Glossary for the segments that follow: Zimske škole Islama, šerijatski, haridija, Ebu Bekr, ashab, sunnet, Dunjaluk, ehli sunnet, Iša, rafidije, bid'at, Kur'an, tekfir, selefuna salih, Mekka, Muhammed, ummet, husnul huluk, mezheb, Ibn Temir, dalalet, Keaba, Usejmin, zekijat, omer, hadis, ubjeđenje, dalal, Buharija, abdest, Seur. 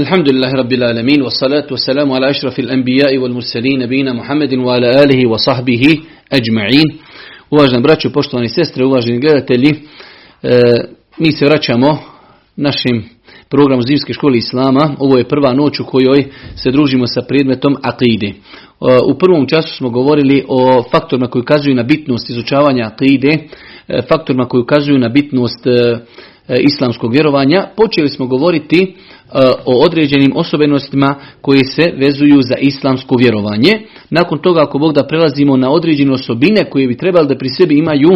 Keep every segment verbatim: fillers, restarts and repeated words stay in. Alhamdulillahi rabbil alamin, wassalatu wassalamu ala ashrafil anbiya'i wal mursalin, nabina Muhammedin wa ala alihi wa sahbihi ajma'in. Uvaženi braćo, poštovani sestre, uvaženi gledatelji, mi se vraćamo našim programu Zimske škole Islama. Ovo je prva noć u kojoj se družimo sa predmetom akide. U prvom času smo govorili o faktorima koji ukazuju na bitnost izučavanja akide, faktorima koji ukazuju na bitnost islamskog vjerovanja. Počeli smo govoriti o određenim osobenostima koje se vezuju za islamsko vjerovanje. Nakon toga, ako Bog da, prelazimo na određene osobine koje bi trebali da pri sebi imaju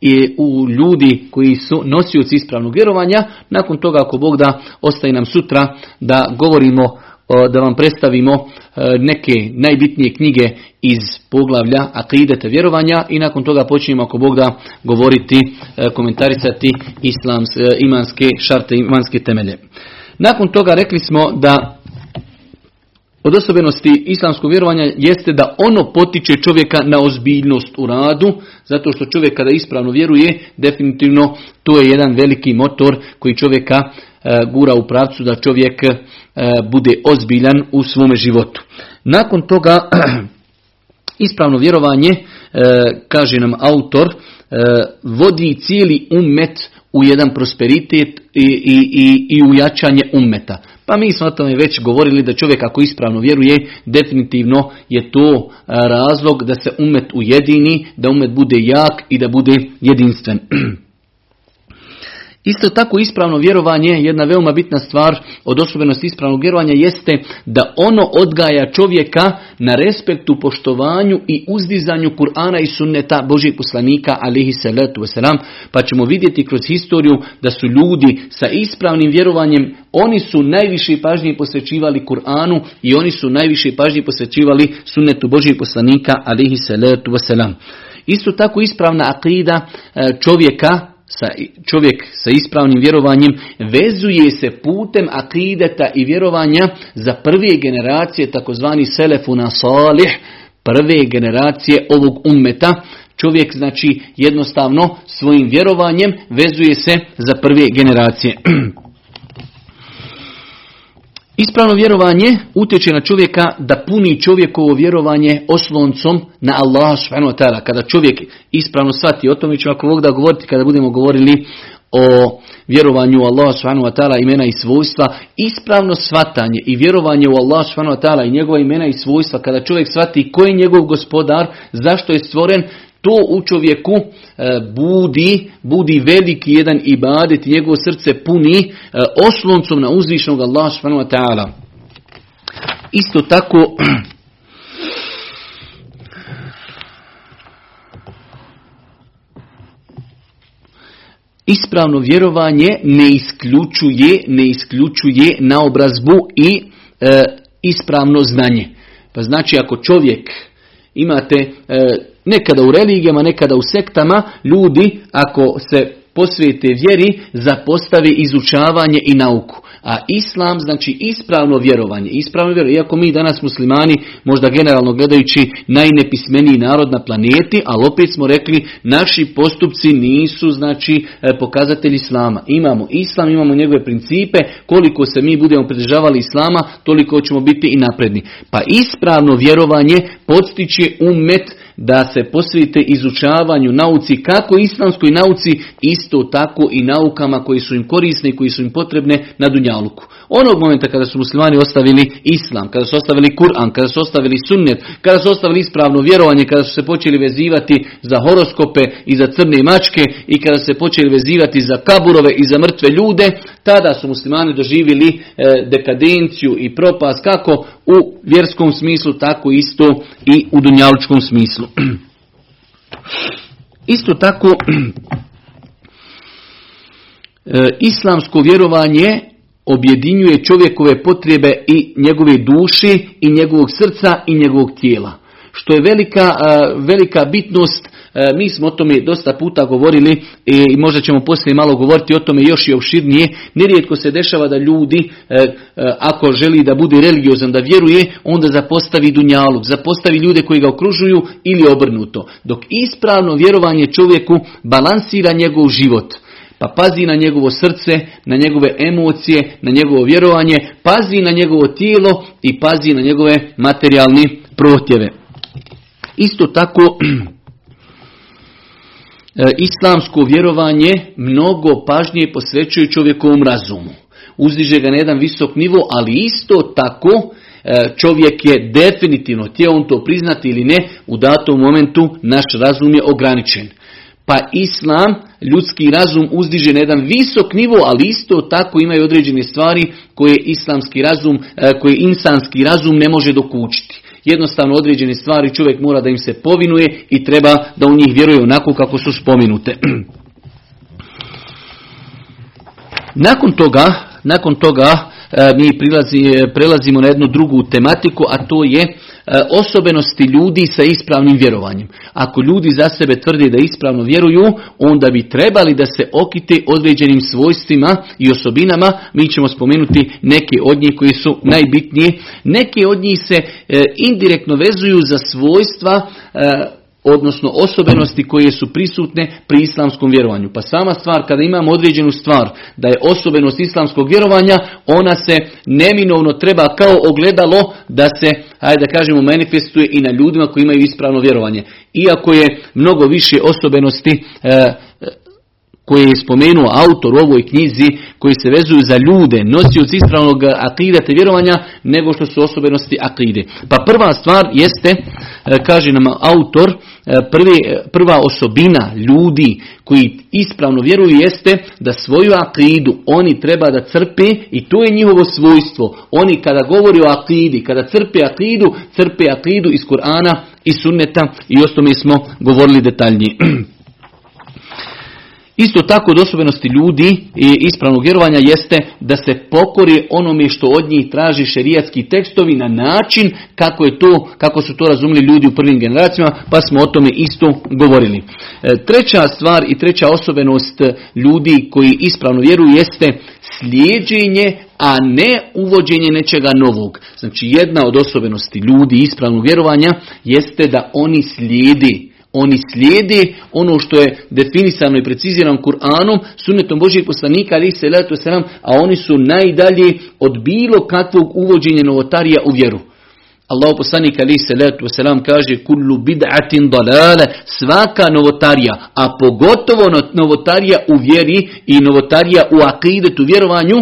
i u ljudi koji su nosioci ispravnog vjerovanja. Nakon toga, ako Bog da, ostaje nam sutra da govorimo, da vam predstavimo neke najbitnije knjige iz poglavlja akidete vjerovanja i nakon toga počinjemo, ako Bog da, govoriti, komentarisati islams, imanske šarte, imanske temelje. Nakon toga rekli smo da od osobenosti islamskog vjerovanja jeste da ono potiče čovjeka na ozbiljnost u radu, zato što čovjek kada ispravno vjeruje, definitivno to je jedan veliki motor koji čovjeka e, gura u pravcu da čovjek e, bude ozbiljan u svome životu. Nakon toga ispravno vjerovanje, e, kaže nam autor, e, vodi cijeli ummet u jedan prosperitet i, i, i, i u jačanje ummeta. Pa mi smo o tome već govorili da čovjek ako ispravno vjeruje, definitivno je to razlog da se ummet ujedini, da ummet bude jak i da bude jedinstven. Isto tako ispravno vjerovanje, jedna veoma bitna stvar od osobenosti ispravnog vjerovanja jeste da ono odgaja čovjeka na respektu, poštovanju i uzdizanju Kur'ana i sunneta Božijeg poslanika alihi salatu wasalam. Pa ćemo vidjeti kroz historiju da su ljudi sa ispravnim vjerovanjem, oni su najviše pažnje posvećivali Kur'anu i oni su najviše pažnje posvećivali sunnetu Božijeg poslanika alihi salatu wasalam. Isto tako ispravna akida čovjeka, Sa, čovjek sa ispravnim vjerovanjem vezuje se putem akideta i vjerovanja za prve generacije, takozvani selefuna salih, prve generacije ovog ummeta. Čovjek znači jednostavno svojim vjerovanjem vezuje se za prve generacije. Ispravno vjerovanje utječe na čovjeka da puni čovjekovo vjerovanje osloncom na Allaha subhanahu wa ta'ala. Kada čovjek ispravno shvati, o tome ćemo ako Bog da govoriti kada budemo govorili o vjerovanju u Allaha subhanahu wa ta'ala imena i svojstva, ispravno shvatanje i vjerovanje u Allaha subhanahu wa ta'ala i njegova imena i svojstva, kada čovjek shvati ko je njegov gospodar, zašto je stvoren, to u čovjeku e, budi, budi veliki jedan ibadet i njegovo srce puni e, osloncom na uzvišnog Allaha subhanahu wa ta'ala. Isto tako ispravno vjerovanje ne isključuje, ne isključuje naobrazbu i e, ispravno znanje. Pa znači ako čovjek imate e, nekada u religijama, nekada u sektama, ljudi ako se posvijete vjeri, zapostave izučavanje i nauku. A islam znači ispravno vjerovanje. Ispravno vjerovanje. Iako mi danas muslimani, možda generalno gledajući, najnepismeniji narod na planeti, ali opet smo rekli, naši postupci nisu znači pokazatelji islama. Imamo islam, imamo njegove principe, koliko se mi budemo pridržavali islama, toliko ćemo biti i napredni. Pa ispravno vjerovanje podstiče ummet da se posvijete izučavanju nauci, kako islamskoj nauci, isto tako i naukama koji su im korisne i koji su im potrebne na Dunjaluku. Onog momenta kada su muslimani ostavili islam, kada su ostavili Kur'an, kada su ostavili sunnet, kada su ostavili ispravno vjerovanje, kada su se počeli vezivati za horoskope i za crne mačke i kada su se počeli vezivati za kaburove i za mrtve ljude, tada su muslimani doživjeli e, dekadenciju i propast, kako u vjerskom smislu, tako isto i u dunjalučkom smislu. Isto tako, islamsko vjerovanje objedinjuje čovjekove potrebe i njegove duše, i njegovog srca, i njegovog tijela. Što je velika, velika bitnost. Mi smo o tome dosta puta govorili i možda ćemo poslije malo govoriti o tome još i opširnije. Nerijetko se dešava da ljudi, ako želi da bude religiozan, da vjeruje, onda zapostavi dunjaluk, zapostavi ljude koji ga okružuju ili obrnuto. Dok ispravno vjerovanje čovjeku balansira njegov život. pa pazi na njegovo srce, na njegove emocije, na njegovo vjerovanje, pazi na njegovo tijelo i pazi na njegove materijalne protjeve. Isto tako, islamsko vjerovanje mnogo pažnje posvećuje čovjekovom razumu. Uzdiže ga na jedan visok nivo, ali isto tako čovjek je definitivno, htio on to priznati ili ne, u datom momentu naš razum je ograničen. Pa islam, ljudski razum uzdiže na jedan visok nivo, ali isto tako imaju određene stvari koje islamski razum, koje insanski razum ne može dokučiti. Jednostavno određene stvari čovjek mora da im se povinuje i treba da u njih vjeruje onako kako su spomenute. Nakon toga, nakon toga mi prilazi, prelazimo na jednu drugu tematiku, a to je osobenosti ljudi sa ispravnim vjerovanjem. Ako ljudi za sebe tvrde da ispravno vjeruju, onda bi trebali da se okite određenim svojstvima i osobinama. Mi ćemo spomenuti neke od njih koji su najbitnije. Neki od njih se indirektno vezuju za svojstva, odnosno osobenosti koje su prisutne pri islamskom vjerovanju. Pa sama stvar, kada imamo određenu stvar da je osobenost islamskog vjerovanja, ona se neminovno treba kao ogledalo da se, hajde da kažemo, manifestuje i na ljudima koji imaju ispravno vjerovanje. Iako je mnogo više osobenosti e, koje je spomenuo autor u ovoj knjizi, koji se vezuju za ljude, nosioci ispravnog akida te vjerovanja, nego što su osobenosti akide. Pa prva stvar jeste, kaže nam autor, prvi, prva osobina ljudi koji ispravno vjeruju jeste da svoju akidu oni treba da crpe i to je njihovo svojstvo. Oni kada govori o akidi, kada crpe akidu, crpe akidu iz Kur'ana i sunneta i o tome smo govorili detaljnije. Isto tako od osobenosti ljudi i ispravnog vjerovanja jeste da se pokori onome što od njih traži šerijatski tekstovi na način kako je to, kako su to razumili ljudi u prvim generacijama, pa smo o tome isto govorili. Treća stvar i treća osobenost ljudi koji ispravno vjeruju jeste slijeđenje, a ne uvođenje nečega novog. Znači jedna od osobenosti ljudi ispravnog vjerovanja jeste da oni slijedi. Oni slijede ono što je definisano i precizirano Kur'anom, sunnetom Božijeg poslanika, ali se letu selam, a oni su najdalje od bilo kakvog uvođenja novotarija u vjeru. Allah poslanik ali se letu selam kaže: "Kullu bid'atin dalale", svaka novotarija, a pogotovo novotarija u vjeri i novotarija u akidetu vjerovanju,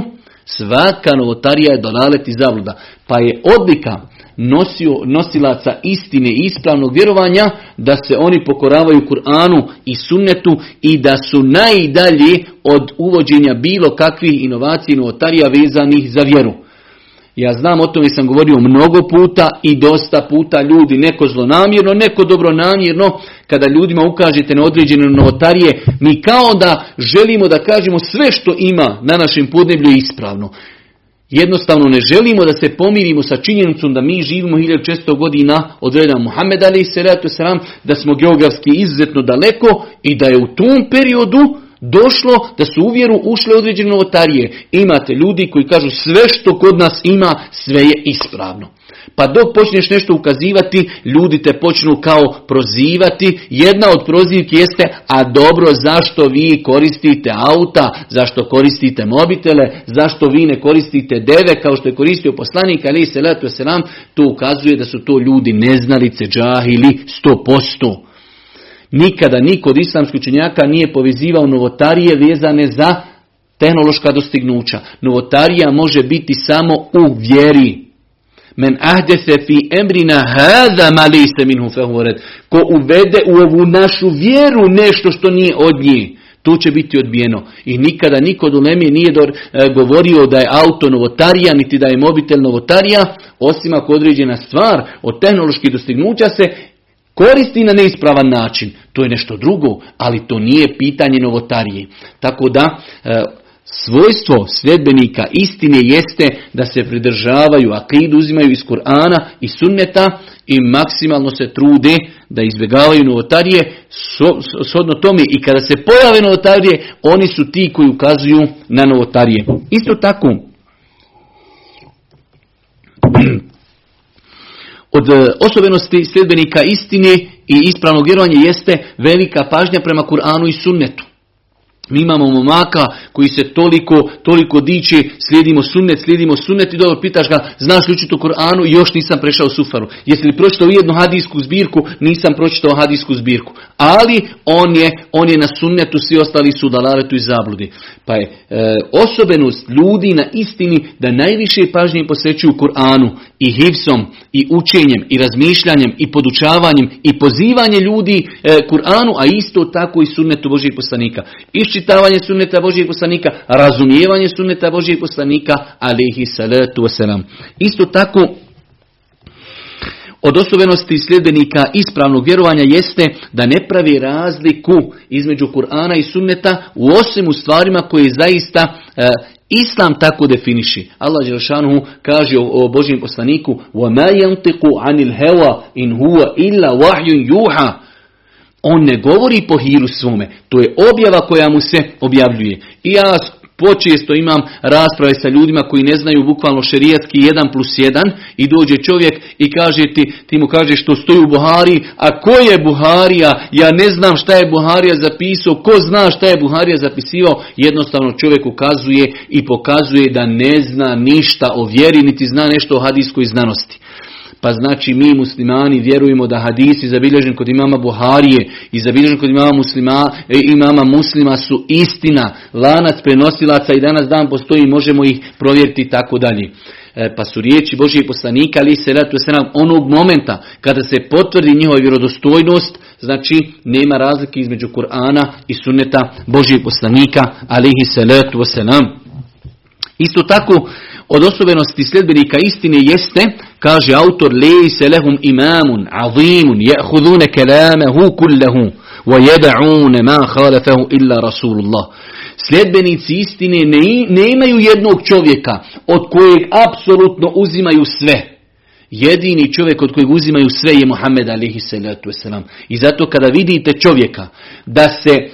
svaka novotarija je dalalet i zabluda. Pa je odlika Nosio, nosilaca istine i ispravnog vjerovanja da se oni pokoravaju Kur'anu i sunnetu i da su najdalje od uvođenja bilo kakvih inovacija i novotarija vezanih za vjeru. Ja znam, o tome sam govorio mnogo puta i dosta puta ljudi, neko zlonamjerno, neko dobronamjerno, kada ljudima ukažete na određene novotarije, mi kao da želimo da kažemo sve što ima na našem podneblju je ispravno. Jednostavno ne želimo da se pomirimo sa činjenicom da mi živimo hiljadu šeststo godina od vremena Muhameda alejhi selatu selam, da smo geografski izuzetno daleko i da je u tom periodu došlo da su u vjeru ušle određene novotarije. Imate ljudi koji kažu sve što kod nas ima, sve je ispravno. Pa dok počneš nešto ukazivati, ljudi te počnu kao prozivati. Jedna od prozivki jeste: a dobro, zašto vi koristite auta, zašto koristite mobitele, zašto vi ne koristite deve kao što je koristio poslanik alejhi selatu selam? To ukazuje da su to ljudi neznalice, džahili, sto posto. Nikada niko od islamskih učenjaka nije povezivao novotarije vezane za tehnološka dostignuća. Novotarija može biti samo u vjeri. Men ahdese fi emrina hada ma lejse minhu fehuve red. Ko uvede u ovu našu vjeru nešto što nije od nje, to će biti odbijeno. I nikada niko od uleme nije do, e, govorio da je auto novotarija, niti da je mobitel novotarija, osim ako određena stvar od tehnoloških dostignuća se koristi na neispravan način. To je nešto drugo, ali to nije pitanje novotarije. Tako da e, svojstvo sljedbenika istine jeste da se pridržavaju akidu, uzimaju iz Kur'ana i sunneta i maksimalno se trude da izbjegavaju novotarije. Shodno tome i kada se pojave novotarije, oni su ti koji ukazuju na novotarije. Isto tako, od osobenosti sljedbenika istine i ispravnog vjerovanja jeste velika pažnja prema Kur'anu i sunnetu. Mi imamo momaka koji se toliko, toliko diče, slijedimo sunnet, slijedimo sunnet i dobro pitaš ga, znaš li učiti o Kur'anu i još nisam prešao sufaru. Jesi li pročitao jednu hadijsku zbirku, nisam pročitao hadijsku zbirku. Ali on je, on je na sunnetu, svi ostali su u dalaretu i zabludi. Pa je e, osobenost ljudi na istini da najviše pažnje posvećuju Kur'anu i hivsom, i učenjem, i razmišljanjem, i podučavanjem, i pozivanje ljudi e, Kur'anu, a isto tako i sunnetu Božijeg poslanika. Čitavanje sunneta Božijeg poslanika, razumijevanje sunneta Božijeg poslanika, alejhi salatu wasalam. Isto tako, od osobenosti sljedbenika ispravnog vjerovanja jeste da ne pravi razliku između Kur'ana i sunneta u osim u stvarima koje zaista e, Islam tako definiši. Allah dželešanu kaže o, o Božijem poslaniku: "Wama yantiqu 'anil hawa in huwa illa wahyun yuha." On ne govori po hiru svome. To je objava koja mu se objavljuje. I ja počesto imam rasprave sa ljudima koji ne znaju bukvalno šerijatski jedan plus jedan i dođe čovjek i kaže ti, ti mu kaže što stoji u Buhari, a ko je Buharija? Ja ne znam šta je Buharija zapisao, ko zna šta je Buharija zapisivao? Jednostavno čovjek ukazuje i pokazuje da ne zna ništa o vjeri, niti zna nešto o hadijskoj znanosti. Pa znači mi muslimani vjerujemo da hadisi zabilježeni kod imama Buharije i zabilježeni kod imama muslima, imama muslima su istina. Lanac prenosilaca i danas dan postoji, možemo ih provjeriti i tako dalje. Pa su riječi Božijeg poslanika, ali se ratu se nam onog momenta kada se potvrdi njihova vjerodostojnost, znači nema razlike između Kur'ana i sunneta Božijeg poslanika, alihi salatu wasalam. Isto tako, od osobenosti sljedbenika istine jeste, kaže autor, lejse lehum imamun azimun je'hudune kelamehu kullahu wa jeda'une ma halefahu illa rasulullah. Sljedbenici istine ne, ne imaju jednog čovjeka od kojeg apsolutno uzimaju sve. Jedini čovjek od kojeg uzimaju sve je Muhammed alejhi salatu vesselam. I zato kada vidite čovjeka da se e,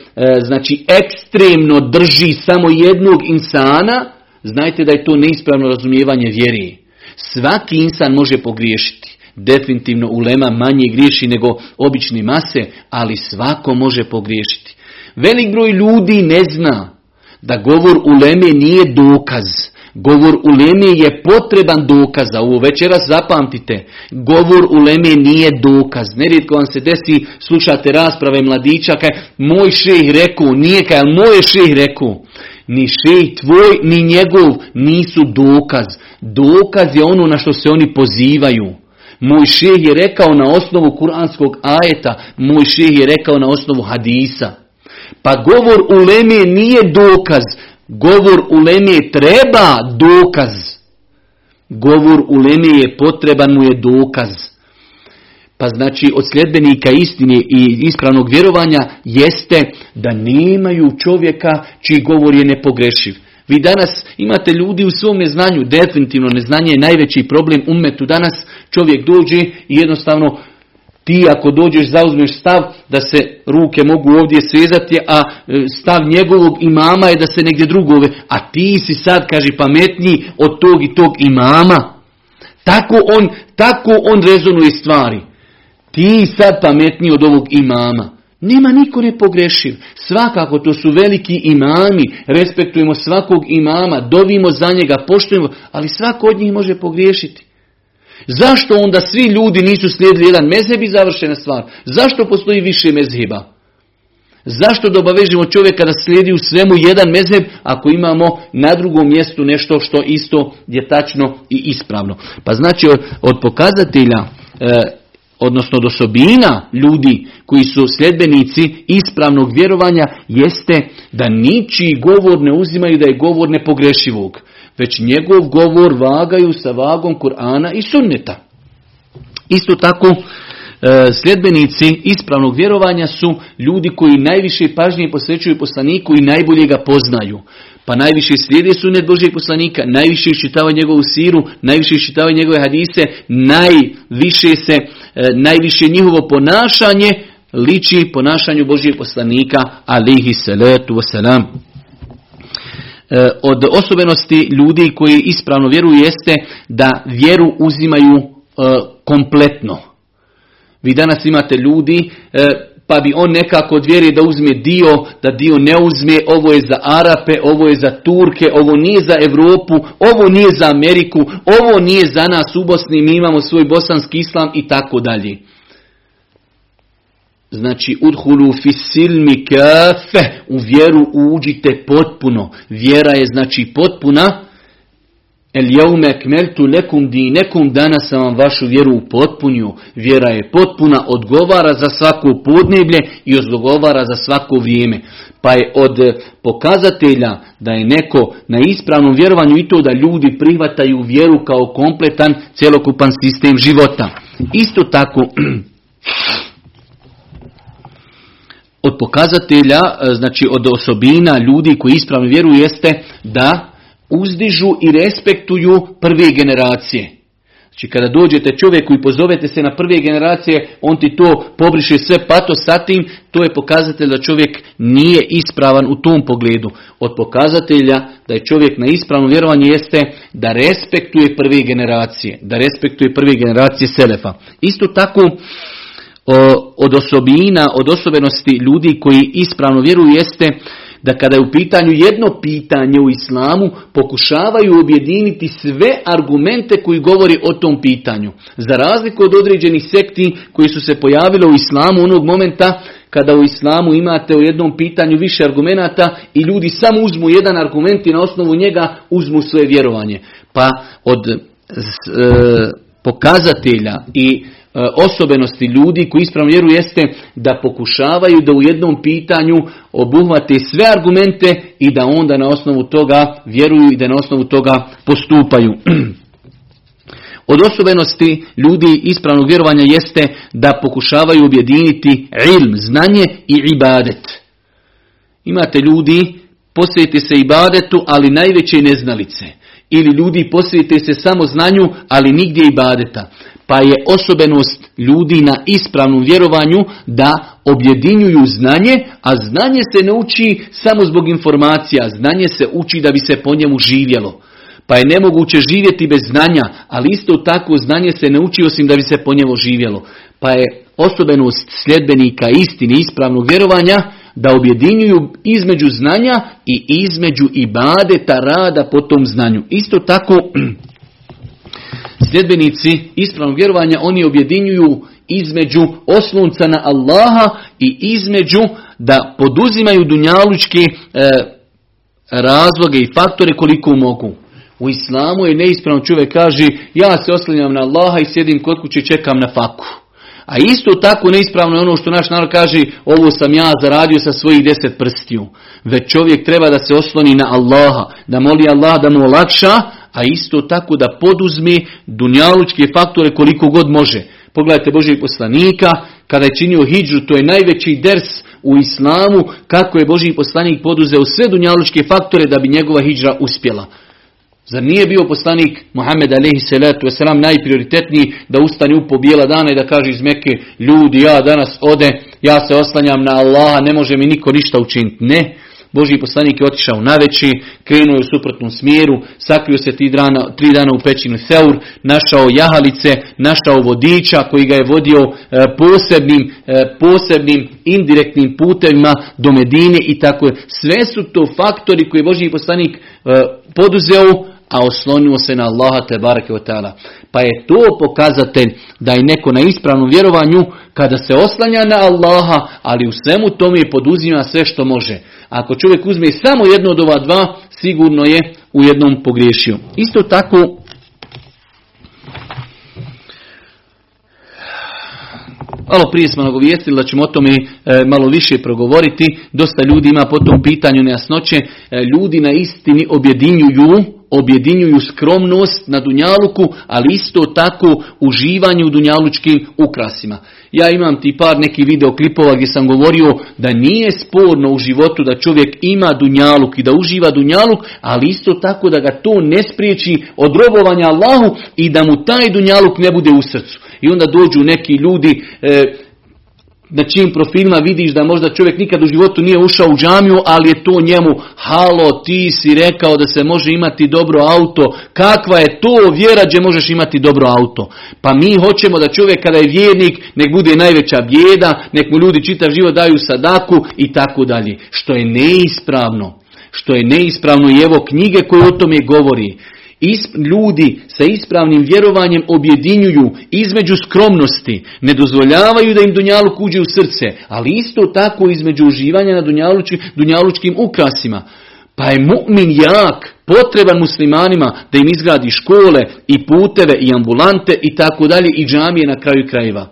znači ekstremno drži samo jednog insana, znajte da je to neispravno razumijevanje vjeri. Svaki insan može pogriješiti. Definitivno ulema manje griješi nego obični mase, ali svako može pogriješiti. Velik broj ljudi ne zna da govor uleme nije dokaz. Govor uleme je potreban dokaza. Ovo večeras zapamtite. Govor uleme nije dokaz. Nerijetko vam se desi, slušate rasprave mladića, kaj moj šejh rekao, nije kaj, ali moj šejh rekao. Ni šejh tvoj, ni njegov nisu dokaz. Dokaz je ono na što se oni pozivaju. Moj šejh je rekao na osnovu kuranskog ajeta, moj šejh je rekao na osnovu hadisa. Pa govor uleme nije dokaz. Govor uleme treba dokaz. Govor uleme je potreban, mu je dokaz. Pa znači od sljedbenika istine i ispravnog vjerovanja jeste da nemaju čovjeka čiji govor je nepogrešiv. Vi danas imate ljudi u svom neznanju, definitivno neznanje je najveći problem ummetu danas. Čovjek dođe i jednostavno ti ako dođeš zauzmeš stav da se ruke mogu ovdje svezati, a stav njegovog imama je da se negdje drugove, a ti si sad, kaže, pametniji od tog i tog imama. Tako on, tako on rezonuje stvari. Ti sad pametniji od ovog imama. Nema niko ne pogrešiv. Svakako to su veliki imami, respektujemo svakog imama, dovimo za njega, poštujemo, ali svako od njih može pogriješiti. Zašto onda svi ljudi nisu slijedili jedan mezheb i završena stvar? Zašto postoji više mezheba? Zašto da obavežimo čovjeka da slijedi u svemu jedan mezheb ako imamo na drugom mjestu nešto što isto je tačno i ispravno? Pa znači od, od pokazatelja, e, odnosno od osobina ljudi koji su sljedbenici ispravnog vjerovanja jeste da ničiji govor ne uzimaju da je govor nepogrešivog, već njegov govor vagaju sa vagom Kur'ana i sunneta. Isto tako, sljedbenici ispravnog vjerovanja su ljudi koji najviše pažnje posvećuju poslaniku i najbolje ga poznaju. Pa najviše slijede sunnet Božijeg poslanika, najviše iščitavaju njegovu siru, najviše iščitavaju njegove hadise, najviše se, najviše njihovo ponašanje liči ponašanju Božijeg poslanika, alejhi salatu wasalam. Od osobenosti ljudi koji ispravno vjeruju jeste da vjeru uzimaju kompletno. Vi danas imate ljudi pa bi on nekako od vjere da uzme dio, da dio ne uzme, ovo je za Arape, ovo je za Turke, ovo nije za Europu, ovo nije za Ameriku, ovo nije za nas u Bosni, mi imamo svoj bosanski islam i tako dalje. Znači, udhulu fisilmi kafe, u vjeru uđite potpuno. Vjera je znači potpuna. El jaume kmeltu lekum dinekum, danas sam vam vašu vjeru upotpunio. Vjera je potpuna, odgovara za svako podneblje i odgovara za svako vrijeme. Pa je od pokazatelja da je neko na ispravnom vjerovanju i to da ljudi prihvataju vjeru kao kompletan, cjelokupan sistem života. Isto tako... Od pokazatelja, znači od osobina ljudi koji ispravno vjeruju jeste da uzdižu i respektuju prve generacije. Znači kada dođete čovjeku i pozovete se na prve generacije, on ti to pobriše sve pato sa tim, to je pokazatelj da čovjek nije ispravan u tom pogledu. Od pokazatelja da je čovjek na ispravnom vjerovanju jeste da respektuje prve generacije, da respektuje prve generacije selefa. Isto tako, O, od osobina, od osobenosti ljudi koji ispravno vjeruju jeste da kada je u pitanju jedno pitanje u islamu, pokušavaju objediniti sve argumente koji govori o tom pitanju. Za razliku od određenih sekti koji su se pojavile u islamu onog momenta kada u islamu imate u jednom pitanju više argumenata i ljudi samo uzmu jedan argument i na osnovu njega uzmu svoje vjerovanje. Pa od e, pokazatelja i osobenosti ljudi koji ispravno vjeruju jeste da pokušavaju da u jednom pitanju obuhvate sve argumente i da onda na osnovu toga vjeruju i da na osnovu toga postupaju. Od osobenosti ljudi ispravnog vjerovanja jeste da pokušavaju objediniti ilm, znanje i ibadet. Imate ljudi, posvijete se ibadetu, ali najveće neznalice. Ili ljudi posvijete se samo znanju, ali nigdje ibadeta. Pa je osobenost ljudi na ispravnom vjerovanju da objedinjuju znanje, a znanje se ne uči samo zbog informacija, znanje se uči da bi se po njemu živjelo. Pa je nemoguće živjeti bez znanja, ali isto tako znanje se ne uči osim da bi se po njemu živjelo. Pa je osobenost sljedbenika istine ispravnog vjerovanja da objedinjuju između znanja i između ibadeta rada po tom znanju. Isto tako... Sljedbenici ispravnog vjerovanja oni objedinjuju između oslonca na Allaha i između da poduzimaju dunjalučke e, razloge i faktore koliko mogu. U islamu je neispravno čovjek kaže ja se oslanjam na Allaha i sjedim kod kuće i čekam na faku. A isto tako neispravno je ono što naš narod kaže ovo sam ja zaradio sa svojih deset prstiju. Već čovjek treba da se osloni na Allaha, da moli Allah da mu olakša, a isto tako da poduzme dunjalučke faktore koliko god može. Pogledajte Božijeg poslanika, kada je činio hidžu, to je najveći ders u islamu, kako je Božiji poslanik poduzeo sve dunjalučke faktore da bi njegova hidža uspjela. Zar nije bio poslanik Muhammed alejhi selatu vesselam najprioritetniji da ustane u po bijela dana i da kaže iz Mekke, ljudi ja danas ode, ja se oslanjam na Allaha, ne može mi niko ništa učiniti. Ne. Božji poslanik je otišao na veći, krenuo je u suprotnom smjeru, sakrio se tri dana, tri dana u pećinu Seur, našao jahalice, našao vodiča koji ga je vodio e, posebnim, e, posebnim indirektnim putevima do Medine i tako je. Sve su to faktori koje je Božji poslanik e, poduzeo, a oslonio se na Allaha te bareke ve taala. Pa je to pokazatelj da je neko na ispravnom vjerovanju kada se oslanja na Allaha, ali u svemu tome je poduzima sve što može. Ako čovjek uzme samo jedno od ova dva, sigurno je u jednom pogriješio. Isto tako, malo prije smo nagovijestili da ćemo o tome malo više progovoriti. Dosta ljudi ima po tom pitanju nejasnoće. Ljudi na istini objedinjuju objedinjuju skromnost na dunjaluku, ali isto tako uživanje u dunjalučkim ukrasima. Ja imam ti par nekih videoklipova gdje sam govorio da nije sporno u životu da čovjek ima dunjaluk i da uživa dunjaluk, ali isto tako da ga to ne spriječi od robovanja Allahu i da mu taj dunjaluk ne bude u srcu. I onda dođu neki ljudi... E, na čijim profilima vidiš da možda čovjek nikad u životu nije ušao u džamiju, ali je to njemu, halo, ti si rekao da se može imati dobro auto, kakva je to vjera gdje možeš imati dobro auto? Pa mi hoćemo da čovjek kada je vjernik, nek bude najveća bijeda, nek mu ljudi čitav život daju sadaku i tako dalje, što je neispravno, što je neispravno i evo knjige koje o tome govori. Isp, ljudi sa ispravnim vjerovanjem objedinjuju između skromnosti, ne dozvoljavaju da im dunjaluk uđe u srce, ali isto tako između uživanja na dunjalučkim, dunjalučkim ukrasima. Pa je mu'min jak, potreban muslimanima da im izgradi škole i puteve i ambulante i tako dalje i džamije na kraju krajeva.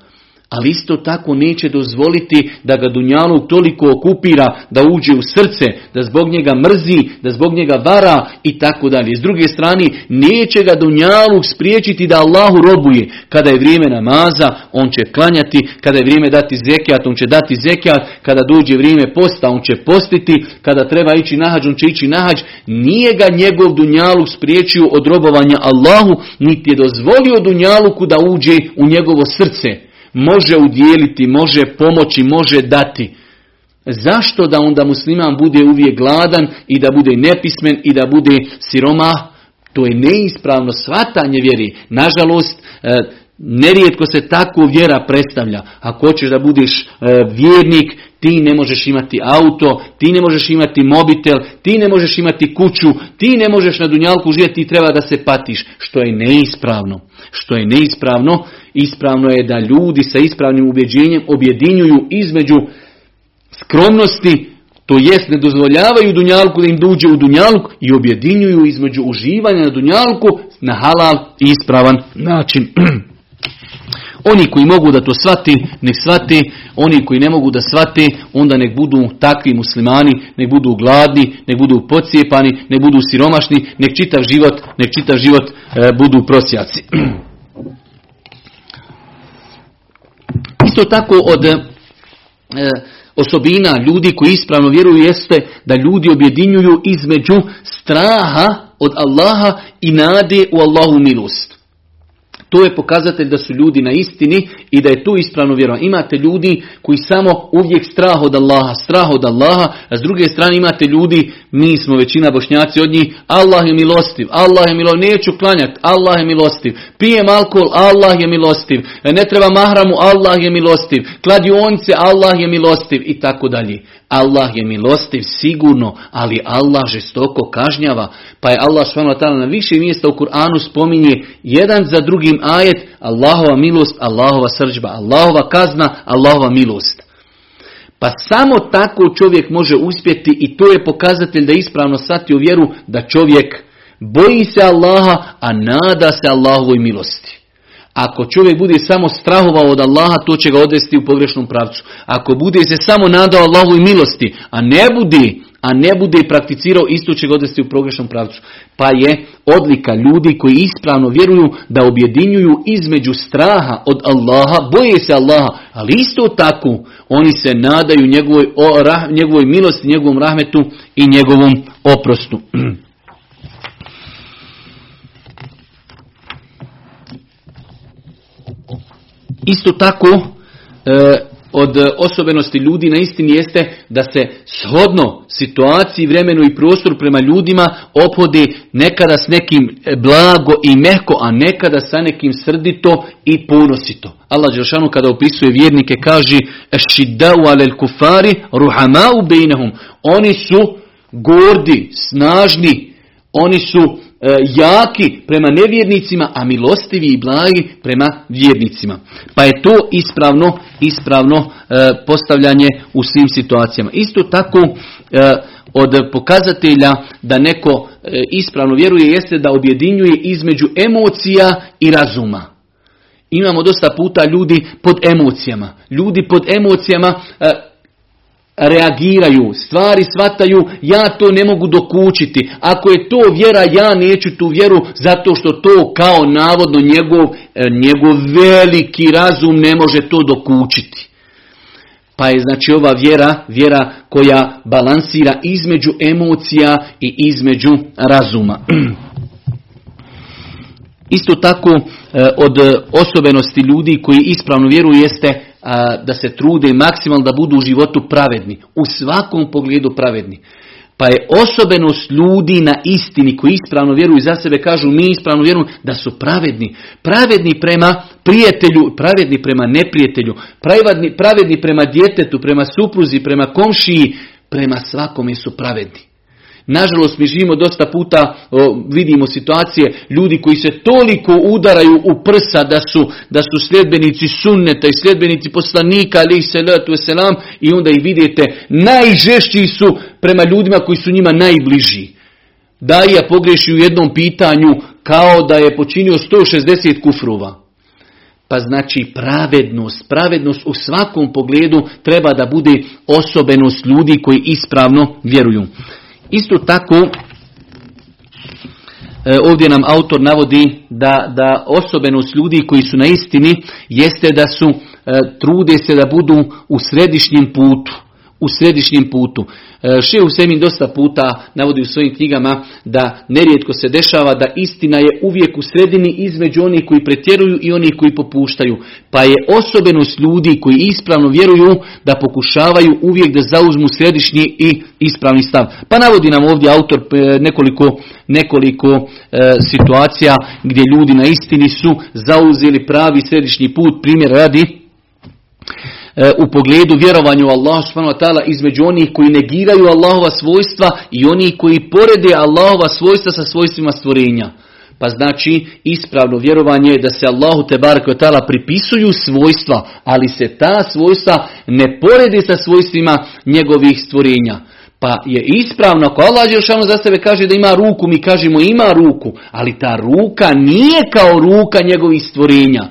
Ali isto tako neće dozvoliti da ga dunjaluk toliko okupira, da uđe u srce, da zbog njega mrzi, da zbog njega vara i tako dalje. S druge strane, neće ga dunjaluk spriječiti da Allahu robuje. Kada je vrijeme namaza, on će klanjati, kada je vrijeme dati zekijat, on će dati zekijat, kada dođe vrijeme posta, on će postiti, kada treba ići na hadž, on će ići na hadž. Nije ga njegov dunjaluk spriječio od robovanja Allahu, niti je dozvolio dunjaluku da uđe u njegovo srce. Može udjeliti, može pomoći, može dati. Zašto da onda musliman bude uvijek gladan i da bude nepismen i da bude siromah? To je neispravno shvatanje vjeri. Nažalost, nerijetko se tako vjera predstavlja. Ako hoćeš da budeš vjernik, ti ne možeš imati auto, ti ne možeš imati mobitel, ti ne možeš imati kuću, ti ne možeš na dunjalku živjeti, ti treba da se patiš. Što je neispravno. Što je neispravno, ispravno je da ljudi sa ispravnim ubjeđenjem objedinjuju između skromnosti, to jest ne dozvoljavaju dunjalku da im dođe u dunjalku i objedinjuju između uživanja na dunjalku na halal i ispravan način. Oni koji mogu da to shvati, nek shvati, oni koji ne mogu da shvati, onda nek budu takvi muslimani, nek budu gladni, nek budu pocijepani, nek budu siromašni, nek čitav život, nek čitav život e, budu prosjaci. Isto tako od e, osobina ljudi koji ispravno vjeruju jeste da ljudi objedinjuju između straha od Allaha i nade u Allahu milost. To je pokazatelj da su ljudi na istini i da je tu ispravno vjerovanje. Imate ljudi koji samo uvijek strah od Allaha, strah od Allaha, a s druge strane imate ljudi, mi smo većina Bošnjaci od njih, Allah je milostiv, Allah je milostiv, neću klanjati, Allah je milostiv, pijem alkohol, Allah je milostiv, ne treba mahramu, Allah je milostiv, kladionice, Allah je milostiv i tako dalje. Allah je milostiv sigurno, ali Allah žestoko kažnjava, pa je Allah subhanahu wa ta'ala na više mjesta u Kur'anu spominje jedan za drugim ajet, Allahova milost, Allahova srdžba, Allahova kazna, Allahova milost. Pa samo tako čovjek može uspjeti i to je pokazatelj da ispravno shvatio vjeru, da čovjek boji se Allaha, a nada se Allahovoj milosti. Ako čovjek bude samo strahovao od Allaha, to će ga odvesti u pogrešnom pravcu. Ako bude se samo nadao Allahovoj milosti, a ne bude, a ne bude prakticirao, isto će ga odvesti u pogrešnom pravcu. Pa je odlika ljudi koji ispravno vjeruju da objedinjuju između straha od Allaha, boje se Allaha, ali isto tako oni se nadaju njegovoj, o, rah, njegovoj milosti, njegovom rahmetu i njegovom oprostu. Isto tako e, od osobenosti ljudi na istini jeste da se shodno situaciji, vremenu i prostoru prema ljudima ophode nekada s nekim blago i mehko, a nekada sa nekim srdito i ponosito. Allah dželešanu kada opisuje vjernike kaže: "Eshidau alel kufari ruhamau bejnehum." Oni su gordi, snažni, oni su E, jaki prema nevjernicima, a milostivi i blagi prema vjernicima. Pa je to ispravno, ispravno e, postavljanje u svim situacijama. Isto tako e, od pokazatelja da neko e, ispravno vjeruje jeste da objedinjuje između emocija i razuma. Imamo dosta puta ljudi pod emocijama. Ljudi pod emocijama e, reagiraju, stvari shvataju, ja to ne mogu dokučiti. Ako je to vjera, ja neću tu vjeru zato što to kao navodno njegov, njegov veliki razum ne može to dokučiti. Pa je znači ova vjera, vjera koja balansira između emocija i između razuma. Isto tako od osobenosti ljudi koji ispravno vjeruju jeste a, da se trude maksimalno da budu u životu pravedni, u svakom pogledu pravedni. Pa je osobenost ljudi na istini koji ispravno vjeruju za sebe, kažu mi ispravno vjerujemo, da su pravedni. Pravedni prema prijatelju, pravedni prema neprijatelju, pravedni, pravedni prema djetetu, prema supruzi, prema komšiji, prema svakome su pravedni. Nažalost, mi živimo dosta puta, o, vidimo situacije, ljudi koji se toliko udaraju u prsa da su, da su sljedbenici sunneta i sljedbenici poslanika, alejhi selatu vesselam, i onda ih vidite, najžešći su prema ljudima koji su njima najbliži. Daija pogriješi u jednom pitanju kao da je počinio sto šezdeset kufrova. Pa znači pravednost, pravednost u svakom pogledu treba da bude osobenost ljudi koji ispravno vjeruju. Isto tako, ovdje nam autor navodi da, da osobenost ljudi koji su na istini jeste da su, trude se da budu u središnjem putu. U središnjem putu. Šejh Usejmin dosta puta navodi u svojim knjigama da nerijetko se dešava da istina je uvijek u sredini između onih koji pretjeruju i onih koji popuštaju. Pa je osobenost ljudi koji ispravno vjeruju da pokušavaju uvijek da zauzmu središnji i ispravni stav. Pa navodi nam ovdje autor nekoliko, nekoliko e, situacija gdje ljudi na istini su zauzeli pravi središnji put. Primjer radi, u pogledu vjerovanju Allahu subhanahu wa ta'ala, između onih koji negiraju Allahova svojstva i onih koji porede Allahova svojstva sa svojstvima stvorenja. Pa znači ispravno vjerovanje je da se Allahu tebareke ve ta'ala pripisuju svojstva, ali se ta svojstva ne porede sa svojstvima njegovih stvorenja. Pa je ispravno ako Allah dželešanu za sebe kaže da ima ruku, mi kažemo ima ruku, ali ta ruka nije kao ruka njegovih stvorenja.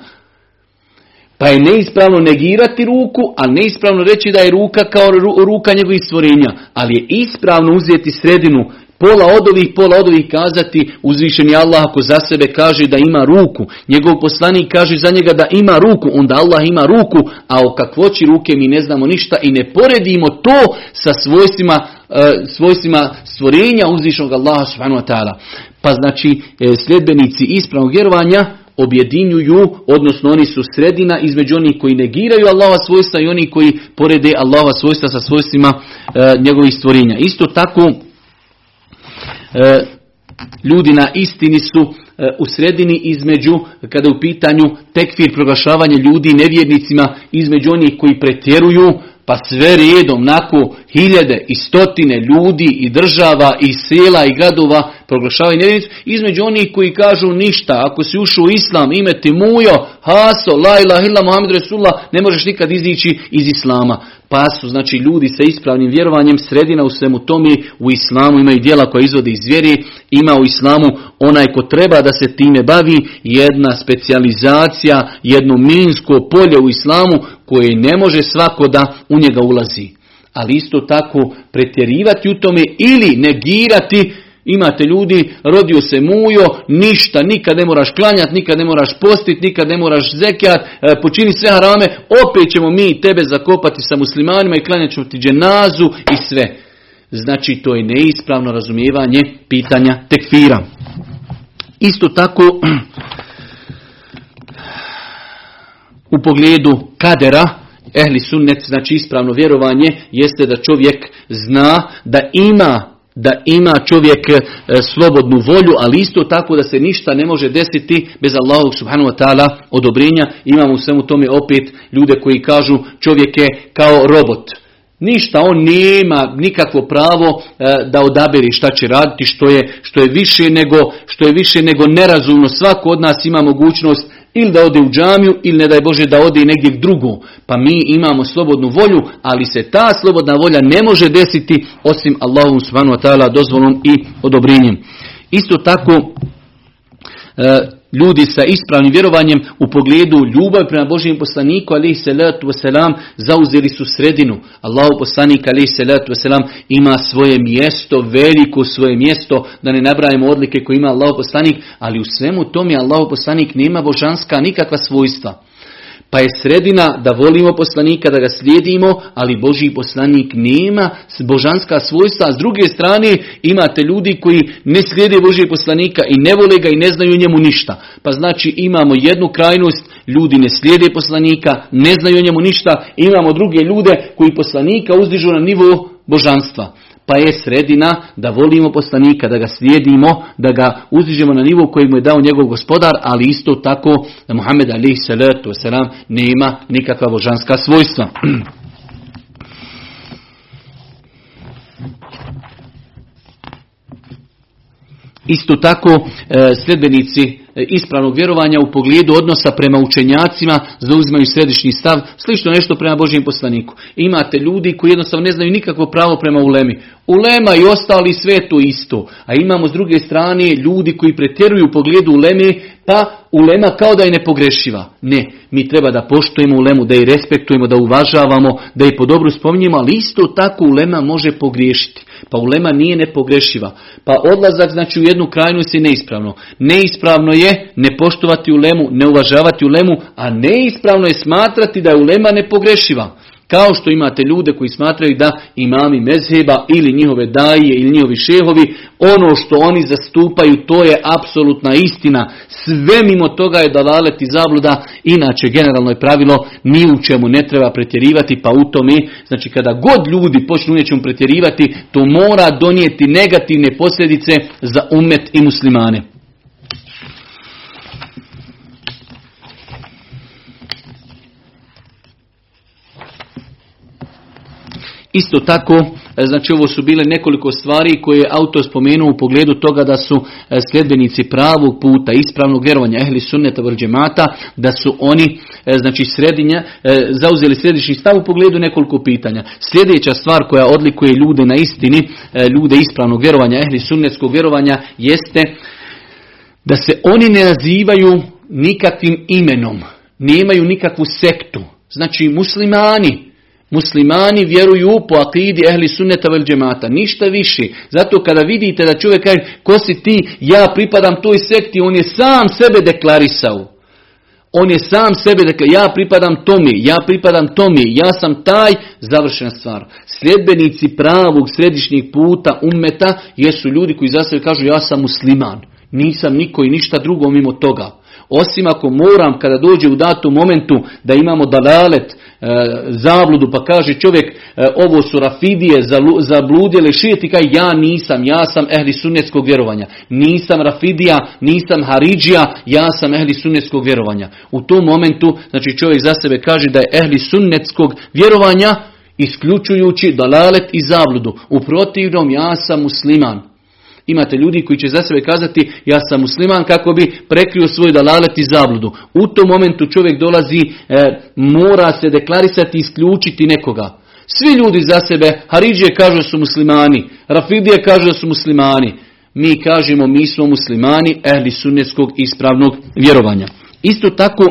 Pa je neispravno negirati ruku, a neispravno reći da je ruka kao ru, ruka njegovih stvorenja. Ali je ispravno uzeti sredinu, pola od ovih, pola od ovih kazati, uzvišeni Allah ako za sebe kaže da ima ruku, njegov poslanik kaže za njega da ima ruku, onda Allah ima ruku, a o kakvoći ruke mi ne znamo ništa i ne poredimo to sa svojstvima, svojstvima stvorenja uzvišenog Allaha subhanahu wa ta'ala. Pa znači sljedbenici ispravnog vjerovanja objedinjuju, odnosno oni su sredina između onih koji negiraju Allahova svojstva i oni koji porede Allahova svojstva sa svojstvima e, njegovih stvorenja. Isto tako, e, ljudi na istini su e, u sredini između, kada u pitanju tekfir, proglašavanje ljudi nevjernicima, između onih koji pretjeruju, pa sve redom, nakon hiljade i stotine ljudi i država i sela i gradova proglašavaju nevjernicu, između onih koji kažu ništa, ako si ušao u islam, ime ti mujo, haso, la ilaha illa Muhammed Resulullah, ne možeš nikad izići iz islama. Pa su znači ljudi sa ispravnim vjerovanjem sredina u svemu tome. U islamu imaju djela koja izvode iz vjere, ima u islamu onaj ko treba da se time bavi, jedna specijalizacija, jedno minsko polje u islamu koje ne može svako da u njega ulazi. Ali isto tako pretjerivati u tome ili negirati. Imate ljudi, rodio se mujo, ništa, nikad ne moraš klanjati, nikad ne moraš postiti, nikad ne moraš zekijat, počini sve harame, opet ćemo mi tebe zakopati sa muslimanima i klanjat ćemo ti dženazu i sve. Znači to je neispravno razumijevanje pitanja tekfira. Isto tako u pogledu kadera, ehli sunnet, znači ispravno vjerovanje, jeste da čovjek zna da ima da ima čovjek e, slobodnu volju, ali isto tako da se ništa ne može desiti bez Allahovog subhanahu wa ta'ala odobrenja. Imamo u svemu tome opet ljude koji kažu čovjek je kao robot. Ništa, on nema nikakvo pravo e, da odaberi šta će raditi, što je, što je više nego, što je više nego nerazumno. Svako od nas ima mogućnost ili da ode u džamiju, ili ne daj Bože da ode negdje drugo. Pa mi imamo slobodnu volju, ali se ta slobodna volja ne može desiti osim Allahom subhanahu wa ta'ala dozvolom i odobrenjem. Isto tako, ljudi sa ispravnim vjerovanjem u pogledu ljubavi prema Božijem poslaniku, alejhi selatu vesselam, zauzeli su sredinu. Allahov poslanik, alejhi selatu vesselam, ima svoje mjesto, veliko svoje mjesto, da ne nabrajamo odlike koje ima Allahov poslanik, ali u svemu tome Allahov poslanik nema božanska nikakva svojstva. Pa je sredina da volimo poslanika, da ga slijedimo, ali Božji poslanik nema božanska svojstva, a s druge strane imate ljudi koji ne slijede Božjeg poslanika i ne vole ga i ne znaju njemu ništa. Pa znači imamo jednu krajnost ljudi ne slijede poslanika, ne znaju o njemu ništa, imamo druge ljude koji poslanika uzdižu na nivo božanstva. Pa je sredina da volimo poslanika, da ga slijedimo, da ga uzdižemo na nivo koji mu je dao njegov gospodar, ali isto tako da Muhammed alejhi salatu vesselam nema nikakva božanska svojstva. Isto tako sljedbenici ispravnog vjerovanja u pogledu odnosa prema učenjacima zauzimaju središnji stav, slično nešto prema Božjem poslaniku. Imate ljudi koji jednostavno ne znaju nikakvo pravo prema ulemi. Ulema i ostali sve to isto. A imamo s druge strane ljudi koji pretjeruju u pogledu uleme, pa ulema kao da je nepogrešiva. Ne, mi treba da poštujemo ulemu, da je respektujemo, da uvažavamo, da je po dobru spominjemo, ali isto tako ulema može pogriješiti. Pa ulema nije nepogrešiva. Pa odlazak znači u jednu krajnost je neispravno. Neispravno je ne poštovati ulemu, ne uvažavati ulemu, a neispravno je smatrati da je ulema nepogrešiva. Kao što imate ljude koji smatraju da imami mezheba ili njihove daije ili njihovi šehovi, ono što oni zastupaju to je apsolutna istina. Sve mimo toga je dalalet i zabluda, inače generalno je pravilo ni u čemu ne treba pretjerivati, pa u tome, znači kada god ljudi počnu nečemu pretjerivati, to mora donijeti negativne posljedice za ummet i muslimane. Isto tako, znači ovo su bile nekoliko stvari koje je autor spomenuo u pogledu toga da su sljedbenici pravog puta, ispravnog vjerovanja, ehli sunneta vel džemata, da su oni znači sredinja, zauzeli središnji stav u pogledu nekoliko pitanja. Sljedeća stvar koja odlikuje ljude na istini, ljude ispravnog vjerovanja, ehli sunnetskog vjerovanja, jeste da se oni ne nazivaju nikakvim imenom, nemaju nikakvu sektu. Znači muslimani, Muslimani vjeruju po akidi ehli sunneta vel džemata, ništa više. Zato kada vidite da čovjek kaže ko si ti, ja pripadam toj sekti, on je sam sebe deklarisao. On je sam sebe deklarisao, ja pripadam tome, ja pripadam tome, ja sam taj, završena stvar. Sljedbenici pravog središnjeg puta ummeta jesu ljudi koji za sebe kažu ja sam musliman, nisam niko i ništa drugo mimo toga. Osim ako moram kada dođe u datom momentu da imamo dalalet, e, zabludu, pa kaže čovjek e, ovo su rafidije, zabludjele šiiti, kaj ja nisam, ja sam ehli sunnetskog vjerovanja. Nisam rafidija, nisam haridija, ja sam ehli sunnetskog vjerovanja. U tom momentu znači čovjek za sebe kaže da je ehli sunnetskog vjerovanja isključujući dalalet i zabludu. U protivnom ja sam musliman. Imate ljudi koji će za sebe kazati ja sam musliman kako bi prekrio svoj dalalet i zabludu. U tom momentu čovjek dolazi, e, mora se deklarisati i isključiti nekoga. Svi ljudi za sebe, haridžije kažu da su muslimani, rafidije kažu da su muslimani. Mi kažemo mi smo muslimani ehli sunnetskog ispravnog vjerovanja. Isto tako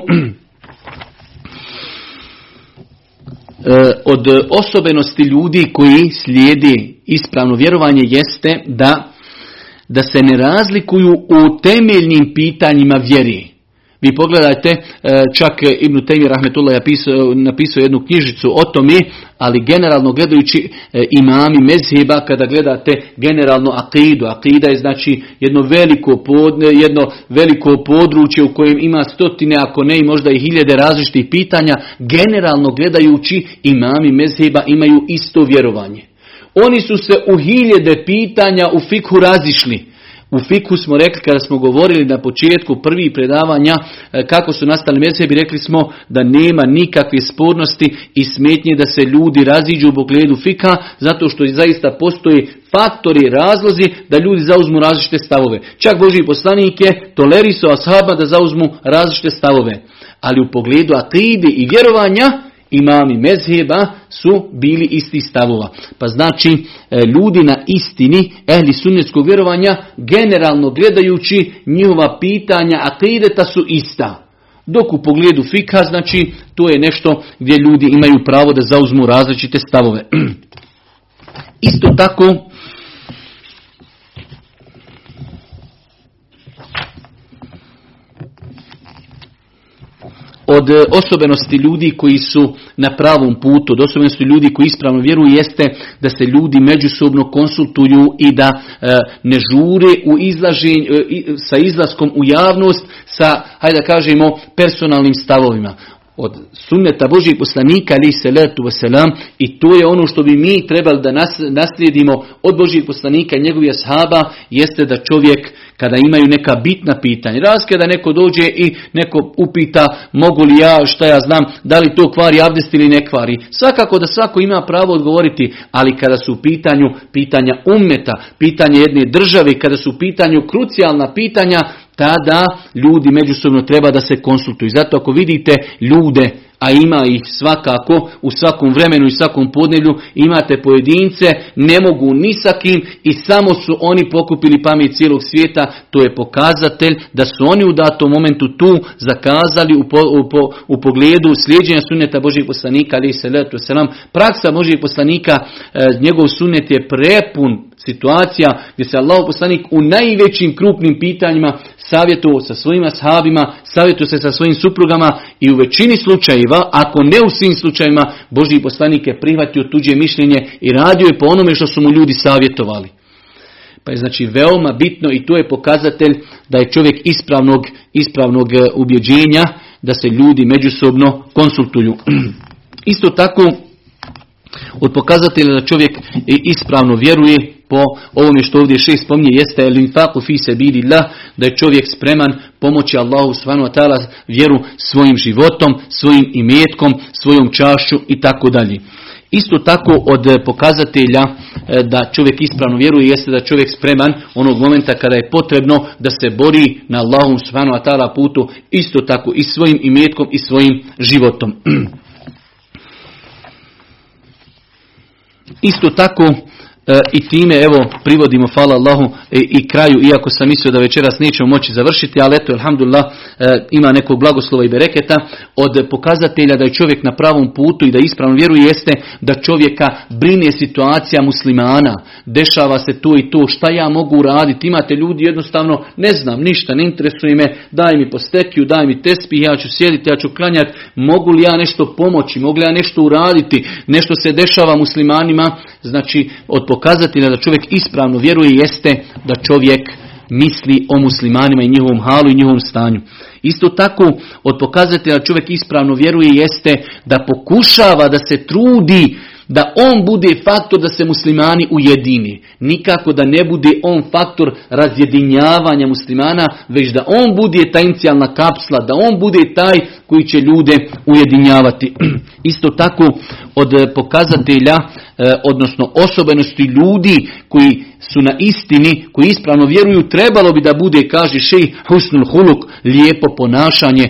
od osobenosti ljudi koji slijedi ispravno vjerovanje jeste da da se ne razlikuju u temeljnim pitanjima vjeri. Vi pogledajte, čak Ibn Temir rahmetullah je napisao, napisao jednu knjižicu o tome, ali generalno gledajući imami mezheba, kada gledate generalno akidu, akida je znači jedno veliko, podne, jedno veliko područje u kojem ima stotine, ako ne i možda i hiljade različitih pitanja, generalno gledajući imami mezheba imaju isto vjerovanje. Oni su se u hiljede pitanja u fikhu razišli. U fikhu smo rekli, kada smo govorili na početku prvih predavanja kako su nastali mezhebi, rekli smo da nema nikakve spornosti i smetnje da se ljudi raziđu u pogledu fikha, zato što zaista postoji faktori, razlozi da ljudi zauzmu različite stavove. Čak Božji poslanik je tolerisao ashaba da zauzmu različite stavove. Ali u pogledu akide i vjerovanja, imami mezheba su bili isti stavova. Pa znači ljudi na istini ehli sunnetskog vjerovanja generalno gledajući njihova pitanja akideta su ista. Dok u pogledu fikha znači to je nešto gdje ljudi imaju pravo da zauzmu različite stavove. Isto tako od osobenosti ljudi koji su na pravom putu, od osobenosti ljudi koji ispravno vjeruju, jeste da se ljudi međusobno konsultuju i da ne žure u izlaženju, sa izlaskom u javnost, sa, hajde da kažemo, personalnim stavovima. Od sunneta Božijeg poslanika ali salatu wasalam, i to je ono što bi mi trebali da nas, naslijedimo od Božijeg poslanika i njegovih ashaba, jeste da čovjek kada imaju neka bitna pitanja, razkada neko dođe i neko upita mogu li ja, šta ja znam, da li to kvari abdest ili ne kvari, svakako da svako ima pravo odgovoriti, ali kada su u pitanju pitanja ummeta, pitanja jedne države, kada su u pitanju krucijalna pitanja, tada ljudi međusobno treba da se konsultuju. Zato ako vidite ljude, a ima ih svakako u svakom vremenu i svakom podnevlju, imate pojedince, ne mogu ni sa kim i samo su oni pokupili pamet cijelog svijeta, to je pokazatelj da su oni u datom momentu tu zakazali u, po, u, po, u pogledu slijeđenja sunneta Božijeg poslanika ali se letu selam. Praksa Božijeg poslanika, njegov sunnet je prepun situacija gdje se Allahov poslanik u najvećim krupnim pitanjima savjetuo sa svojim ashabima, savjetuo se sa svojim suprugama i u većini slučajeva, ako ne u svim slučajevima, Božji poslanik je prihvatio tuđe mišljenje i radio je po onome što su mu ljudi savjetovali. Pa je znači veoma bitno i to je pokazatelj da je čovjek ispravnog, ispravnog ubjeđenja, da se ljudi međusobno konsultuju. Isto tako od pokazatelja da čovjek ispravno vjeruje po ovome što ovdje šest spominje jeste el-infaqu fi sabilillah, da je čovjek spreman pomoći Allahu subhanahu wa ta'ala vjeru svojim životom, svojim imetkom, svojom čašću i tako dalje. Isto tako od pokazatelja da čovjek ispravno vjeruje jeste da čovjek spreman onog momenta kada je potrebno da se bori na Allahu subhanahu wa ta'ala putu, isto tako i svojim imetkom i svojim životom. Isto tako e, i time evo privodimo hvala Allahu e, i kraju, iako sam mislio da večeras nećemo moći završiti, ali eto alhamdulillah e, ima nekog blagoslova i bereketa. Od pokazatelja da je čovjek na pravom putu i da ispravno vjeruje jeste da čovjeka brine situacija muslimana, dešava se to i to, šta ja mogu raditi, imate ljudi jednostavno ne znam ništa, ne interesuje me, daj mi postekiju, daj mi tespih, ja ću sjediti, ja ću klanjati, mogu li ja nešto pomoći, mogu li ja nešto uraditi, nešto se dešava muslimanima. Znači, od pokazatelja da čovjek ispravno vjeruje jeste da čovjek misli o muslimanima i njihovom halu i njihovom stanju. Isto tako, od pokazatelja da čovjek ispravno vjeruje jeste da pokušava, da se trudi, da on bude faktor da se muslimani ujedini. Nikako da ne bude on faktor razjedinjavanja muslimana, već da on bude ta inicijalna kapsla, da on bude taj koji će ljude ujedinjavati. Isto tako od pokazatelja, odnosno osobenosti ljudi koji su na istini, koji ispravno vjeruju, trebalo bi da bude, kaže šejh, husnul huluk, lijepo ponašanje.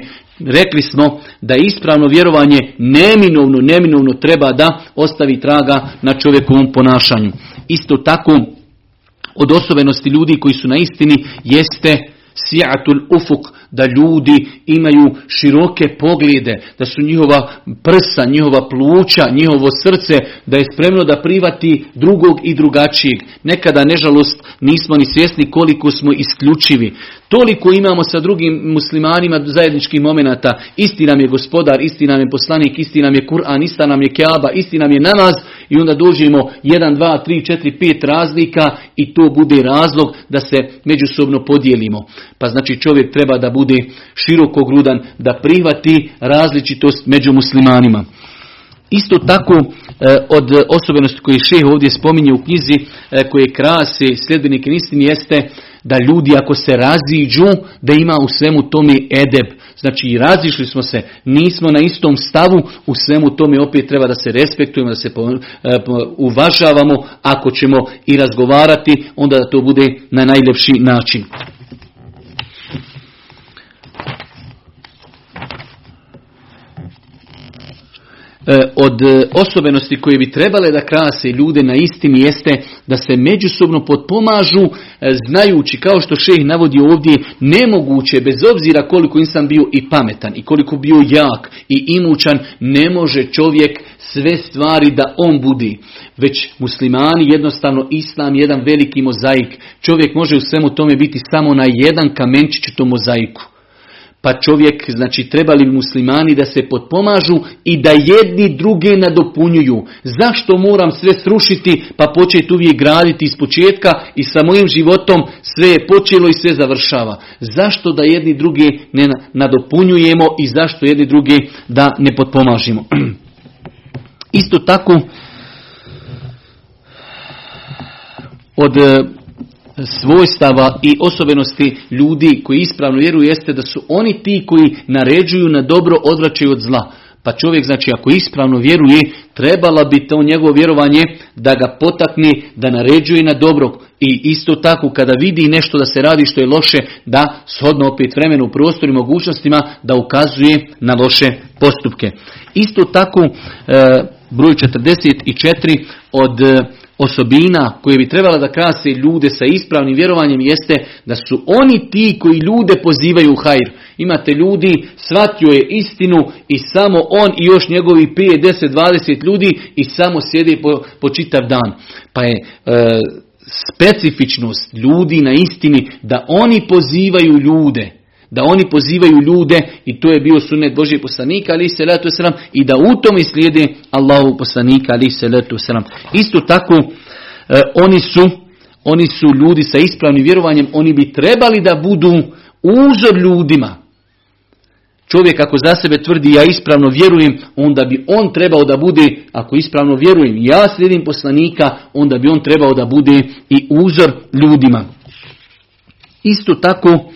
Rekli smo da ispravno vjerovanje neminovno, neminovno treba da ostavi traga na čovjekovom ponašanju. Isto tako od osobenosti ljudi koji su na istini jeste siyatul ufuq, da ljudi imaju široke poglede, da su njihova prsa, njihova pluća, njihovo srce, da je spremno da prihvati drugog i drugačijeg. Nekada, nežalost, nismo ni svjesni koliko smo isključivi. Toliko imamo sa drugim muslimanima zajedničkih momenata. Isti nam je gospodar, isti nam je poslanik, isti nam je Kur'an, isti nam je Keaba, isti nam je namaz, i onda dođemo jedan, dva, tri, četiri, pet razlika i to bude razlog da se međusobno podijelimo. Pa znači čovjek treba da bude širokogrudan, da prihvati različitost među muslimanima. Isto tako od osobenosti koje šejh ovdje spominje u knjizi, koje krase sljedbenike istine, jeste da ljudi ako se raziđu, da ima u svemu tome edeb. Znači razišli smo se, nismo na istom stavu, u svemu tome opet treba da se respektujemo, da se uvažavamo, ako ćemo i razgovarati, onda da to bude na najljepši način. Od osobenosti koje bi trebale da krase ljude na istini jeste da se međusobno potpomažu, znajući, kao što šejh navodi ovdje, nemoguće, bez obzira koliko insan bio i pametan i koliko bio jak i imućan, ne može čovjek sve stvari da on budi, već muslimani jednostavno, islam jedan veliki mozaik, čovjek može u svemu tome biti samo na jedan kamenčić u tom mozaiku. Pa čovjek, znači trebali bi muslimani da se potpomažu i da jedni druge nadopunjuju. Zašto moram sve srušiti pa početi uvijek graditi iz početka i sa mojim životom sve je počelo i sve završava? Zašto da jedni druge ne nadopunjujemo i zašto jedni druge da ne potpomažimo? Isto tako od svojstava i osobenosti ljudi koji ispravno vjeruju jeste da su oni ti koji naređuju na dobro, odvraćaju od zla. Pa čovjek, znači, ako ispravno vjeruje, trebala bi to njegovo vjerovanje da ga potakne, da naređuje na dobro. I isto tako, kada vidi nešto da se radi što je loše, da shodno opet vremenu, prostoru i mogućnostima, da ukazuje na loše postupke. Isto tako, broj četrdeset četiri od osobina koje bi trebala da krase ljude sa ispravnim vjerovanjem jeste da su oni ti koji ljude pozivaju u hajr. Imate ljudi, shvatio je istinu i samo on i još njegovi pet, deset, dvadeset ljudi i samo sjede po, po čitav dan. Pa je e, specifičnost ljudi na istini da oni pozivaju ljude. Da oni pozivaju ljude i to je bio sunnet Božijeg poslanika alejhi selatu vesselam i da u tome slijede Allahu poslanika alejhi selatu vesselam. Isto tako eh, oni su oni su ljudi sa ispravnim vjerovanjem, oni bi trebali da budu uzor ljudima. Čovjek ako za sebe tvrdi ja ispravno vjerujem, onda bi on trebao da bude, ako ispravno vjerujem, ja slijedim poslanika, onda bi on trebao da bude i uzor ljudima. Isto tako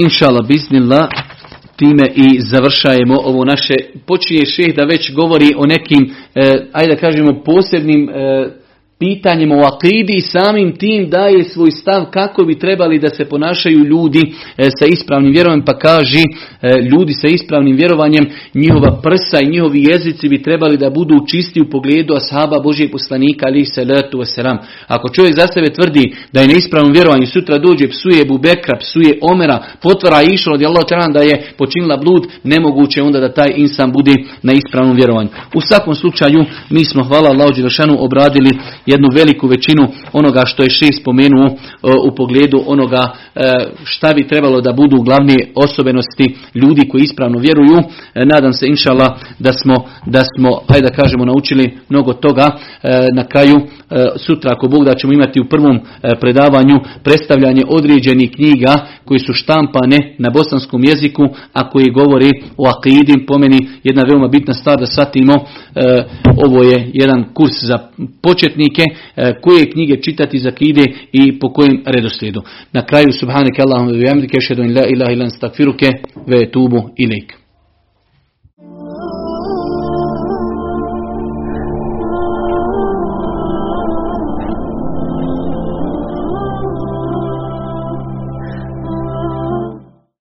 inšala biznila, time i završajemo ovo naše, počinje šejh da već govori o nekim, eh, ajde da kažemo, posebnim eh, pitanjima o akidi i samim tim daje svoj stav kako bi trebali da se ponašaju ljudi eh, sa ispravnim vjerovanjem, pa kaži eh, ljudi sa ispravnim vjerovanjem, njihova prsa i njihovi jezici bi trebali da budu čisti u pogledu ashaba Božijeg poslanika alejhi selatu vesselam. Ako čovjek za sebe tvrdi da je na ispravnom vjerovanju, sutra dođe psuje Ebu Bekra, psuje Omera, potvara Išu radijallahu ta'ala da je počinila blud, nemoguće onda da taj insan bude na ispravnom vjerovanju. U svakom slučaju mi smo, hvala Allahu dželle šanuhu, obradili jednu veliku većinu onoga što je šejh spomenuo u pogledu onoga šta bi trebalo da budu glavne osobenosti ljudi koji ispravno vjeruju. Nadam se inšallah da smo, da smo ajde da kažemo, naučili mnogo toga. Na kraju sutra, ako Bog da, ćemo imati u prvom predavanju predstavljanje određenih knjiga koji su štampane na bosanskom jeziku, a koji govori o akidi. Po meni jedna veoma bitna stvar da shvatimo, ovo je jedan kurs za početnike, koje knjige čitati za akide i po kojem redoslijedu. Na kraju, subhaneke Allahumma wa bihamdike, ešhedu en la ilaha illa ente, estagfiruke ve etubu ilejk.